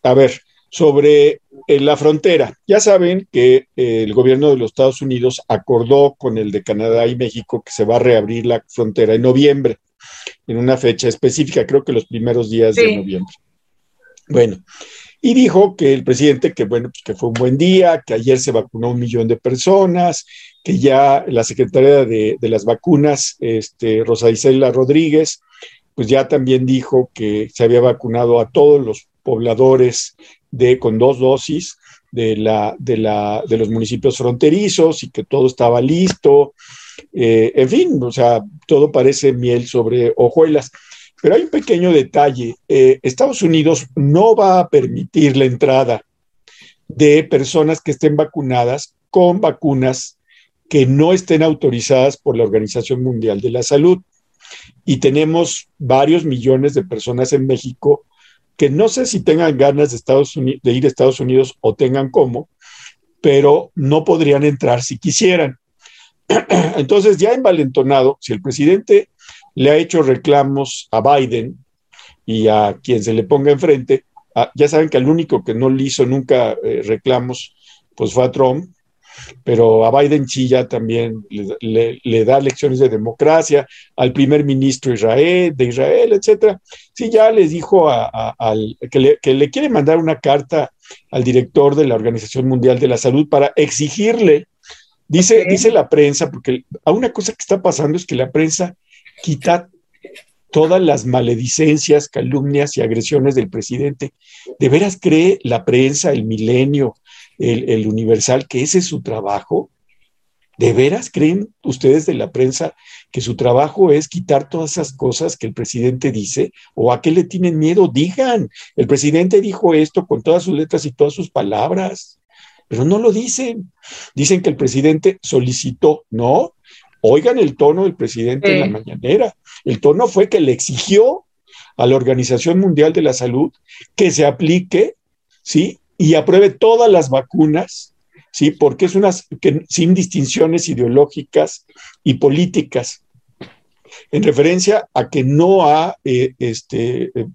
A ver, sobre la frontera. Ya saben que el gobierno de los Estados Unidos acordó con el de Canadá y México que se va a reabrir la frontera en noviembre, en una fecha específica, creo que los primeros días de noviembre. Bueno, y dijo que el presidente, que bueno, pues que fue un buen día, que ayer se vacunó 1 millón de personas, que ya la secretaria de las vacunas, Rosa Isela Rodríguez, pues ya también dijo que se había vacunado a todos los pobladores con 2 dosis de los municipios fronterizos y que todo estaba listo. En fin, o sea, todo parece miel sobre hojuelas. Pero hay un pequeño detalle. Estados Unidos no va a permitir la entrada de personas que estén vacunadas con vacunas que no estén autorizadas por la Organización Mundial de la Salud. Y tenemos varios millones de personas en México que no sé si tengan ganas de ir a Estados Unidos o tengan cómo, pero no podrían entrar si quisieran. Entonces, ya envalentonado, si el presidente le ha hecho reclamos a Biden y a quien se le ponga enfrente, ya saben que el único que no le hizo nunca reclamos pues fue a Trump, pero a Biden sí ya también le da lecciones de democracia, al primer ministro de Israel, etcétera. Sí ya les dijo que le quiere mandar una carta al director de la Organización Mundial de la Salud para exigirle, dice la prensa, porque una cosa que está pasando es que la prensa quita todas las maledicencias, calumnias y agresiones del presidente. ¿De veras cree la prensa, el Milenio, el Universal, que ese es su trabajo? ¿De veras creen ustedes de la prensa que su trabajo es quitar todas esas cosas que el presidente dice? ¿O a qué le tienen miedo? Digan, el presidente dijo esto con todas sus letras y todas sus palabras, pero no lo dicen. Dicen que el presidente solicitó, ¿no? Oigan el tono del presidente en la mañanera. El tono fue que le exigió a la Organización Mundial de la Salud que se aplique, ¿sí?, y apruebe todas las vacunas, ¿sí?, porque es sin distinciones ideológicas y políticas, en referencia a que no ha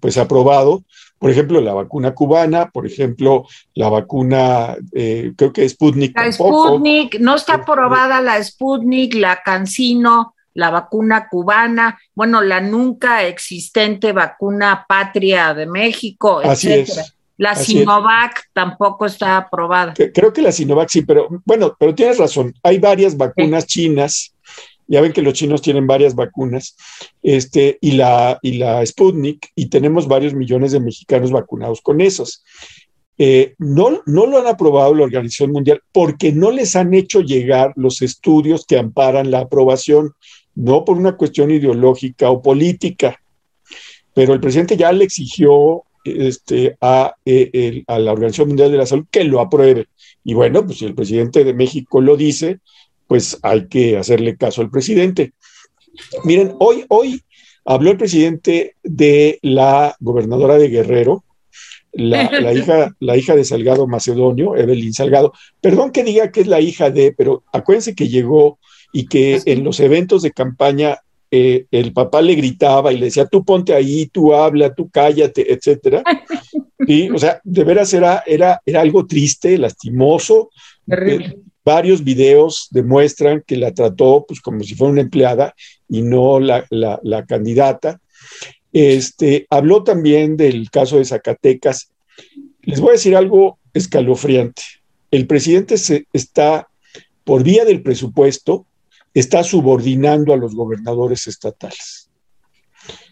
pues aprobado, por ejemplo, la vacuna cubana, por ejemplo, la vacuna, creo que Sputnik. La tampoco. Sputnik, no está aprobada la Sputnik, la CanSino, la vacuna cubana, bueno, la nunca existente vacuna Patria de México, etc. Así es. La Sinovac tampoco está aprobada. Creo que la Sinovac sí, pero bueno, pero tienes razón. Hay varias vacunas chinas. Ya ven que los chinos tienen varias vacunas, y la Sputnik, y tenemos varios millones de mexicanos vacunados con esas. No lo han aprobado la Organización Mundial porque no les han hecho llegar los estudios que amparan la aprobación, no por una cuestión ideológica o política. Pero el presidente ya le exigió a la Organización Mundial de la Salud que lo apruebe, y bueno, pues si el presidente de México lo dice, pues hay que hacerle caso al presidente. Miren, hoy habló el presidente de la gobernadora de Guerrero, la hija de Salgado Macedonio, Evelyn Salgado, perdón que diga que es la hija de, pero acuérdense que llegó y que en los eventos de campaña el papá le gritaba y le decía, tú ponte ahí, tú habla, tú cállate, etcétera. Y, o sea, de veras era algo triste, lastimoso. Terrible. Varios videos demuestran que la trató pues como si fuera una empleada y no la candidata. Habló también del caso de Zacatecas. Les voy a decir algo escalofriante. El presidente está, por vía del presupuesto, está subordinando a los gobernadores estatales,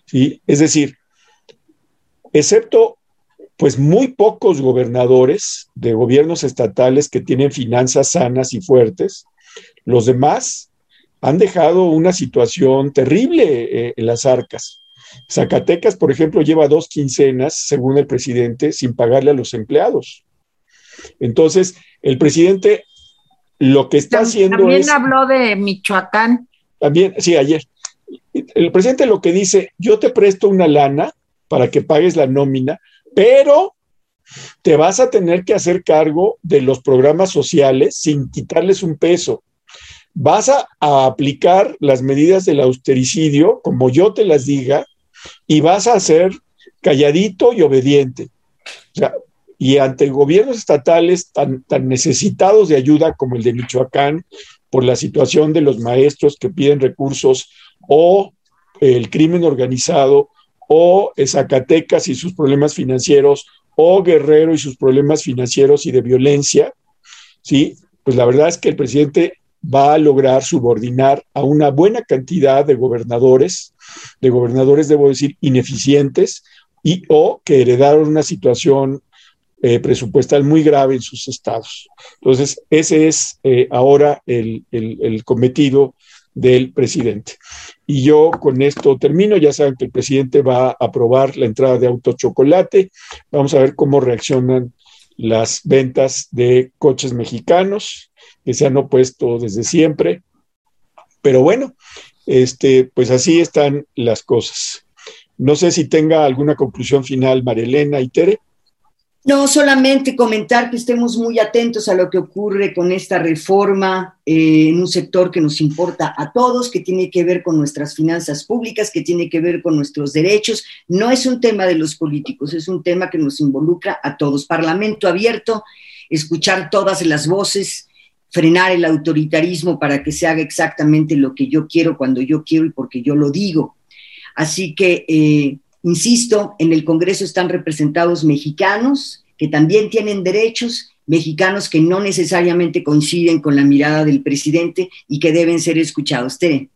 ¿sí? Es decir, excepto pues muy pocos gobernadores de gobiernos estatales que tienen finanzas sanas y fuertes, los demás han dejado una situación terrible en las arcas. Zacatecas, por ejemplo, lleva 2 quincenas, según el presidente, sin pagarle a los empleados. Entonces, el presidente... Lo que está haciendo es... También habló de Michoacán. También, sí, ayer. El presidente lo que dice, yo te presto una lana para que pagues la nómina, pero te vas a tener que hacer cargo de los programas sociales sin quitarles un peso. Vas a aplicar las medidas del austericidio, como yo te las diga, y vas a ser calladito y obediente. O sea, y ante gobiernos estatales tan necesitados de ayuda como el de Michoacán, por la situación de los maestros que piden recursos, o el crimen organizado, o Zacatecas y sus problemas financieros, o Guerrero y sus problemas financieros y de violencia, ¿sí? Pues la verdad es que el presidente va a lograr subordinar a una buena cantidad de gobernadores, debo decir, ineficientes, y o que heredaron una situación presupuestal muy grave en sus estados. Entonces, ese es ahora el cometido del presidente. Y yo con esto termino. Ya saben que el presidente va a aprobar la entrada de autochocolate. Vamos a ver cómo reaccionan las ventas de coches mexicanos, que se han opuesto desde siempre. Pero bueno, pues así están las cosas. No sé si tenga alguna conclusión final, María Elena y Tere. No, solamente comentar que estemos muy atentos a lo que ocurre con esta reforma en un sector que nos importa a todos, que tiene que ver con nuestras finanzas públicas, que tiene que ver con nuestros derechos. No es un tema de los políticos, es un tema que nos involucra a todos. Parlamento abierto, escuchar todas las voces, frenar el autoritarismo para que se haga exactamente lo que yo quiero, cuando yo quiero y porque yo lo digo. Así que, insisto, en el Congreso están representados mexicanos que también tienen derechos, mexicanos que no necesariamente coinciden con la mirada del presidente y que deben ser escuchados. Tere.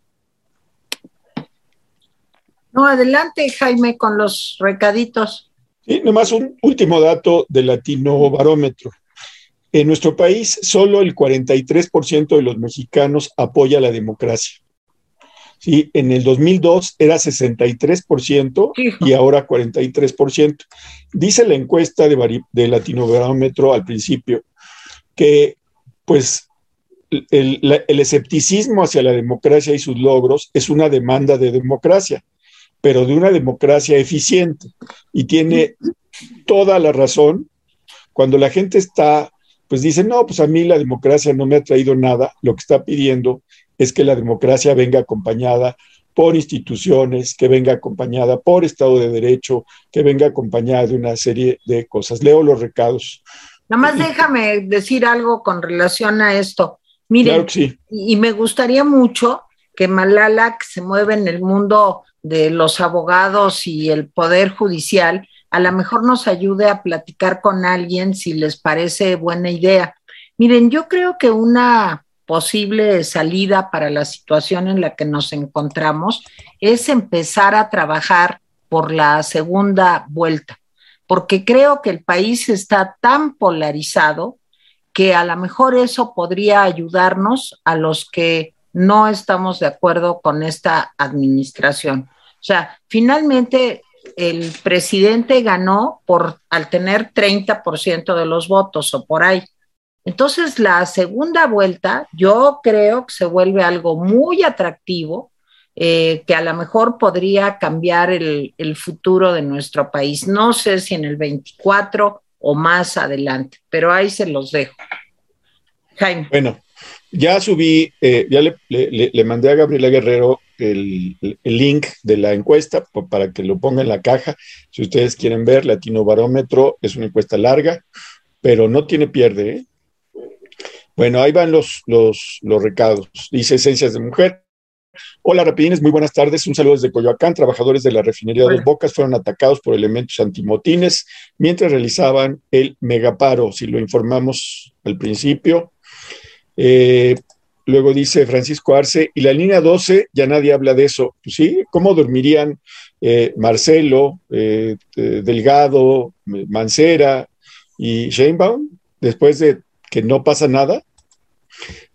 No, adelante, Jaime, con los recaditos. Sí, nomás un último dato de Latino Barómetro. En nuestro país, solo el 43% de los mexicanos apoya la democracia. Sí, en el 2002 era 63% y ahora 43%. Dice la encuesta de Latino Barómetro al principio que pues el escepticismo hacia la democracia y sus logros es una demanda de democracia, pero de una democracia eficiente. Y tiene toda la razón. Cuando la gente está, pues dice, no, pues a mí la democracia no me ha traído nada, lo que está pidiendo es que la democracia venga acompañada por instituciones, que venga acompañada por Estado de Derecho, que venga acompañada de una serie de cosas. Leo los recados. Nada más déjame decir algo con relación a esto. Miren, claro que sí. Y me gustaría mucho que Malala, que se mueve en el mundo de los abogados y el Poder Judicial, a lo mejor nos ayude a platicar con alguien si les parece buena idea. Miren, yo creo que una posible salida para la situación en la que nos encontramos es empezar a trabajar por la segunda vuelta, porque creo que el país está tan polarizado que a lo mejor eso podría ayudarnos a los que no estamos de acuerdo con esta administración. O sea, finalmente el presidente ganó al tener 30% de los votos o por ahí. Entonces, la segunda vuelta, yo creo que se vuelve algo muy atractivo, que a lo mejor podría cambiar el futuro de nuestro país. No sé si en el 24 o más adelante, pero ahí se los dejo. Jaime. Bueno, ya subí, ya le mandé a Gabriela Guerrero el link de la encuesta para que lo ponga en la caja. Si ustedes quieren ver, Latino Barómetro es una encuesta larga, pero no tiene pierde, ¿eh? Bueno, ahí van los recados. Dice Esencias de Mujer. Hola, rapidines, muy buenas tardes. Un saludo desde Coyoacán. Trabajadores de la refinería Dos Bocas fueron atacados por elementos antimotines mientras realizaban el megaparo, si lo informamos al principio. Luego dice Francisco Arce, y la línea 12, ya nadie habla de eso. Pues sí, ¿cómo dormirían Marcelo, Delgado, Mancera y Sheinbaum después de que no pasa nada?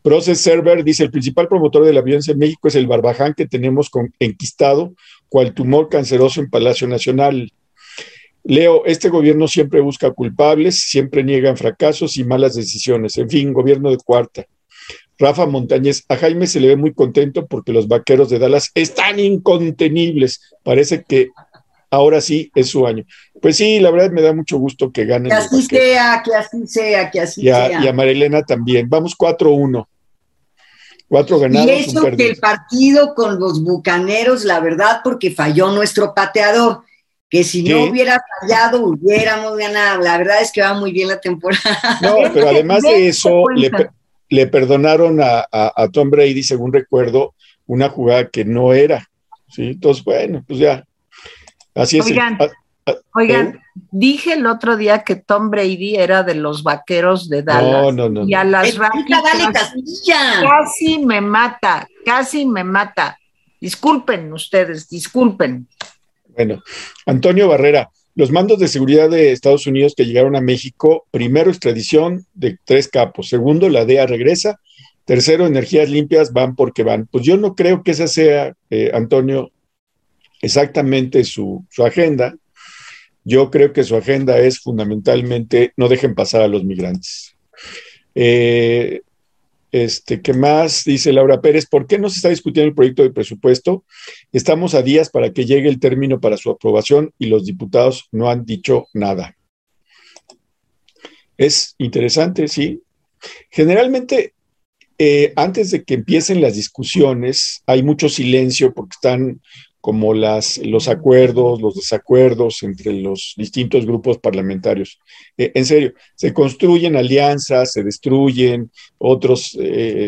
Process Server dice, el principal promotor de la violencia en México es el barbaján que tenemos enquistado cual tumor canceroso en Palacio Nacional. Leo, este gobierno siempre busca culpables, siempre niegan fracasos y malas decisiones. En fin, gobierno de cuarta. Rafa Montañez, a Jaime se le ve muy contento porque los Vaqueros de Dallas están incontenibles. Parece que ahora sí es su año. Pues sí, la verdad me da mucho gusto que ganen. Que así sea, que así sea, que así sea. Y a María Elena también. Vamos 4-1. 4 ganados. Y eso que el partido con los Bucaneros, la verdad, porque falló nuestro pateador. Que si no hubiera fallado, hubiéramos ganado. La verdad es que va muy bien la temporada. No, pero además de eso, le perdonaron a Tom Brady, según recuerdo, una jugada que no era. ¿Sí? Entonces, bueno, pues ya. Así es. Oigan, dije el otro día que Tom Brady era de los Vaqueros de Dallas. No. Y a las Rápidas casi me mata, Disculpen ustedes, disculpen. Bueno, Antonio Barrera, Los mandos de seguridad de Estados Unidos que llegaron a México, primero, extradición de 3 capos. Segundo, la DEA regresa. Tercero, energías limpias, van porque van. Pues yo no creo que esa sea, Antonio, exactamente su agenda. Yo creo que su agenda es fundamentalmente no dejen pasar a los migrantes. ¿Qué más? Dice Laura Pérez, ¿por qué no se está discutiendo el proyecto de presupuesto? Estamos a días para que llegue el término para su aprobación y los diputados no han dicho nada. Es interesante, sí. Generalmente, antes de que empiecen las discusiones, hay mucho silencio porque están como los acuerdos, los desacuerdos entre los distintos grupos parlamentarios. En serio, se construyen alianzas, se destruyen, otros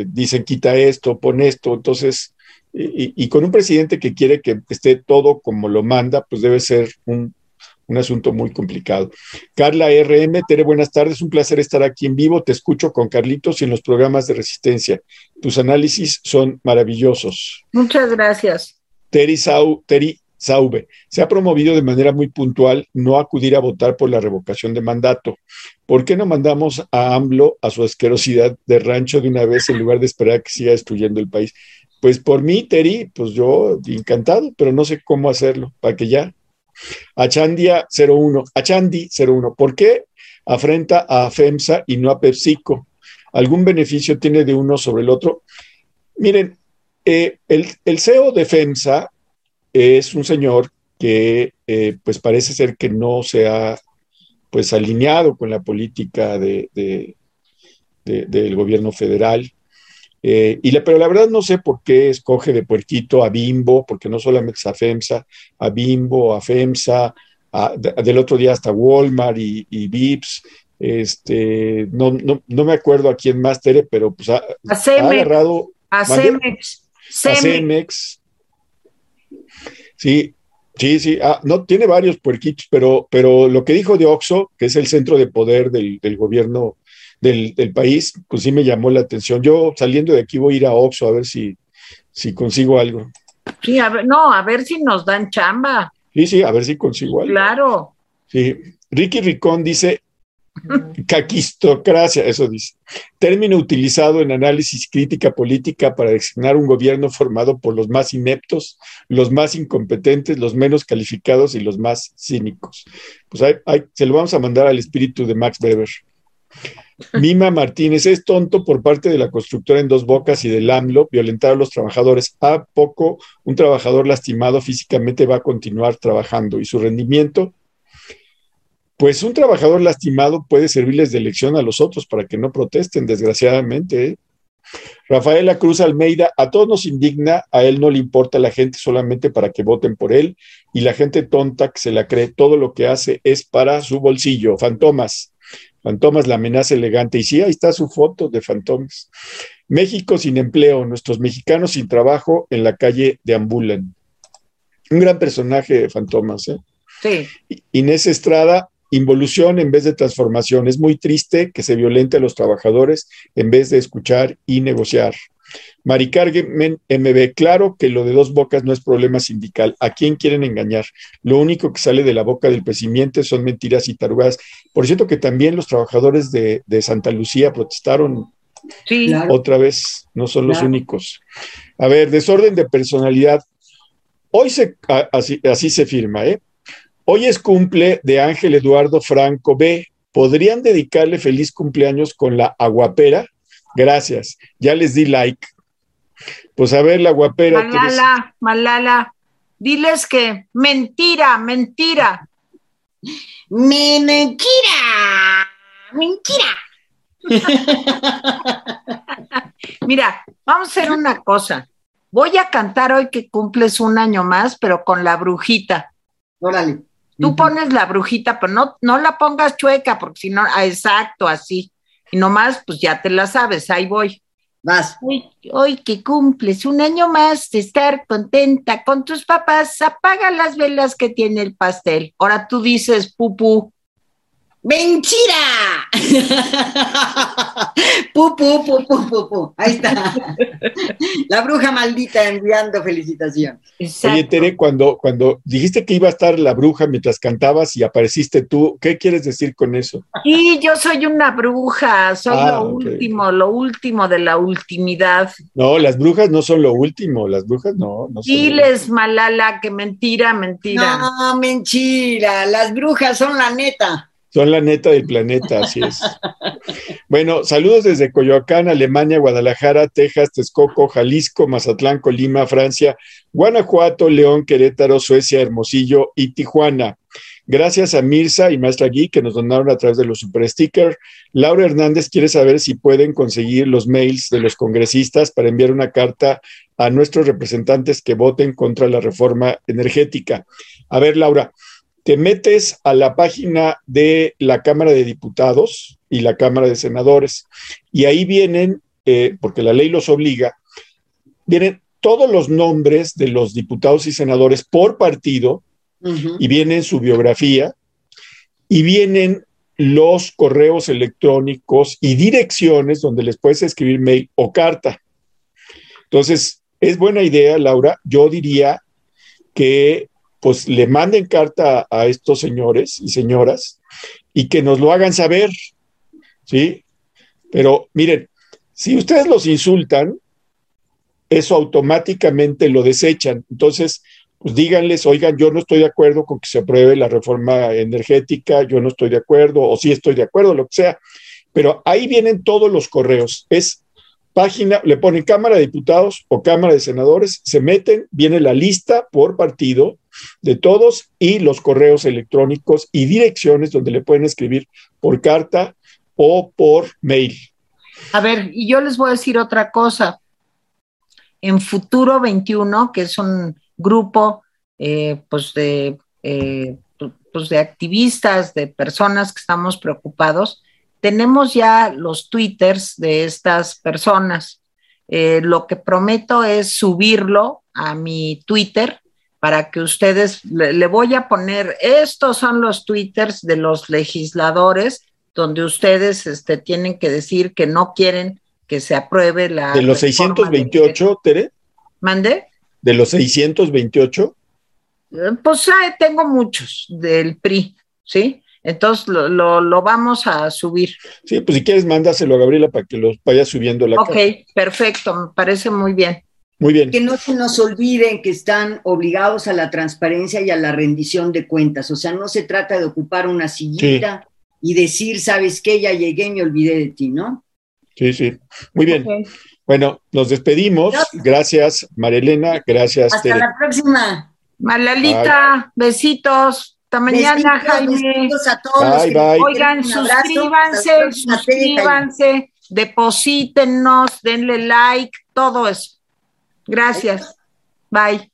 dicen quita esto, pon esto, entonces, y con un presidente que quiere que esté todo como lo manda, pues debe ser un asunto muy complicado. Carla RM, Tere, buenas tardes, un placer estar aquí en vivo, te escucho con Carlitos y en los programas de Resistencia. Tus análisis son maravillosos. Muchas gracias. Teri Saube, se ha promovido de manera muy puntual no acudir a votar por la revocación de mandato. ¿Por qué no mandamos a AMLO a su asquerosidad de rancho de una vez en lugar de esperar que siga destruyendo el país? Pues por mí, Teri, pues yo encantado, pero no sé cómo hacerlo, para que ya. Achandi 01, ¿por qué afrenta a FEMSA y no a PepsiCo? ¿Algún beneficio tiene de uno sobre el otro? Miren, el CEO de FEMSA es un señor que pues parece ser que no se ha pues alineado con la política del gobierno federal, pero la verdad no sé por qué escoge de puerquito a Bimbo, porque no solamente es a FEMSA, a Bimbo, a FEMSA, del otro día hasta Walmart y Vips, no me acuerdo a quién más, Tere, pero pues ha agarrado a Cemex. Cemex. Sí. No, tiene varios puerquitos, pero lo que dijo de Oxxo, que es el centro de poder del gobierno del país, pues sí me llamó la atención. Yo saliendo de aquí voy a ir a Oxxo a ver si consigo algo. Sí, a ver si nos dan chamba. Sí, a ver si consigo algo. Claro. Sí. Ricky Ricón dice... Caquistocracia, eso dice. Término utilizado en análisis crítica política para designar un gobierno formado por los más ineptos, los más incompetentes, los menos calificados y los más cínicos. Pues se lo vamos a mandar al espíritu de Max Weber. Mima Martínez, es tonto por parte de la constructora en Dos Bocas y del AMLO violentar a los trabajadores. ¿A poco un trabajador lastimado físicamente va a continuar trabajando y su rendimiento? Pues un trabajador lastimado puede servirles de lección a los otros para que no protesten, desgraciadamente, ¿eh? Rafaela Cruz Almeida, a todos nos indigna, a él no le importa la gente solamente para que voten por él, y la gente tonta que se la cree, todo lo que hace es para su bolsillo. Fantomas, la amenaza elegante, y sí, ahí está su foto de Fantomas. México sin empleo, nuestros mexicanos sin trabajo en la calle deambulan. Un gran personaje de Fantomas, ¿eh? Sí. Inés Estrada, involución en vez de transformación. Es muy triste que se violente a los trabajadores en vez de escuchar y negociar. Mari Carmen MB, claro que lo de Dos Bocas no es problema sindical. ¿A quién quieren engañar? Lo único que sale de la boca del presidente son mentiras y tarugadas. Por cierto que también los trabajadores de Santa Lucía protestaron. Sí, claro. Otra vez, no son los únicos. A ver, desorden de personalidad. Hoy así se firma, ¿eh? Hoy es cumple de Ángel Eduardo Franco B. ¿Podrían dedicarle feliz cumpleaños con la aguapera? Gracias. Ya les di like. Pues a ver, la aguapera. Malala, diles que mentira. Mentira. Mira, vamos a hacer una cosa. Voy a cantar hoy que cumples un año más, pero con la brujita. Órale. Tú pones la brujita, pero no la pongas chueca, porque si no, exacto, así. Y nomás, pues ya te la sabes, ahí voy. Vas. Hoy que cumples un año más de estar contenta con tus papás, apaga las velas que tiene el pastel. Ahora tú dices, pupú. ¡Mentira! ¡Pu, pu, pu, pu, pu, pu! Ahí está. La bruja maldita enviando felicitaciones. Exacto. Oye, Tere, cuando dijiste que iba a estar la bruja mientras cantabas y apareciste tú, ¿qué quieres decir con eso? Sí, yo soy una bruja, soy lo último de la ultimidad. No, las brujas no son lo último, las brujas no son. Diles, Malala, que mentira, mentira. No, mentira, las brujas son la neta. Son la neta del planeta, así es. Bueno, saludos desde Coyoacán, Alemania, Guadalajara, Texas, Texcoco, Jalisco, Mazatlán, Colima, Francia, Guanajuato, León, Querétaro, Suecia, Hermosillo y Tijuana. Gracias a Mirza y Maestra Gui que nos donaron a través de los super stickers. Laura Hernández quiere saber si pueden conseguir los mails de los congresistas para enviar una carta a nuestros representantes que voten contra la reforma energética. A ver, Laura, te metes a la página de la Cámara de Diputados y la Cámara de Senadores y ahí vienen, porque la ley los obliga, vienen todos los nombres de los diputados y senadores por partido y vienen su biografía y vienen los correos electrónicos y direcciones donde les puedes escribir mail o carta. Entonces, es buena idea, Laura, yo diría que pues le manden carta a estos señores y señoras y que nos lo hagan saber, ¿sí? Pero miren, si ustedes los insultan, eso automáticamente lo desechan. Entonces, pues díganles, oigan, yo no estoy de acuerdo con que se apruebe la reforma energética, yo no estoy de acuerdo, o sí estoy de acuerdo, lo que sea. Pero ahí vienen todos los correos. Es página, le ponen Cámara de Diputados o Cámara de Senadores, se meten, viene la lista por partido de todos y los correos electrónicos y direcciones donde le pueden escribir por carta o por mail. A ver, y yo les voy a decir otra cosa. En Futuro 21, que es un grupo de activistas, de personas que estamos preocupados, tenemos ya los twitters de estas personas. Lo que prometo es subirlo a mi Twitter para que ustedes, le voy a poner, estos son los twitters de los legisladores, donde ustedes tienen que decir que no quieren que se apruebe la... ¿De los 628, Tere? ¿Mandé? ¿De los 628? Pues tengo muchos del PRI, ¿sí? Entonces lo vamos a subir. Sí, pues si quieres mándaselo a Gabriela para que los vaya subiendo la carta. Ok, perfecto, me parece muy bien. Muy bien. Que no se nos olviden que están obligados a la transparencia y a la rendición de cuentas. O sea, no se trata de ocupar una sillita y decir, ¿sabes qué? Ya llegué, me olvidé de ti, ¿no? Sí, sí. Muy bien. Okay. Bueno, nos despedimos. Gracias, Marilena. Gracias, Tere. Hasta la próxima. Malalita, bye. Besitos. Hasta mañana, Jaime. Besitos a todos. Bye, bye. Oigan, suscríbanse, deposítennos, denle like, todo eso. Gracias. Bye.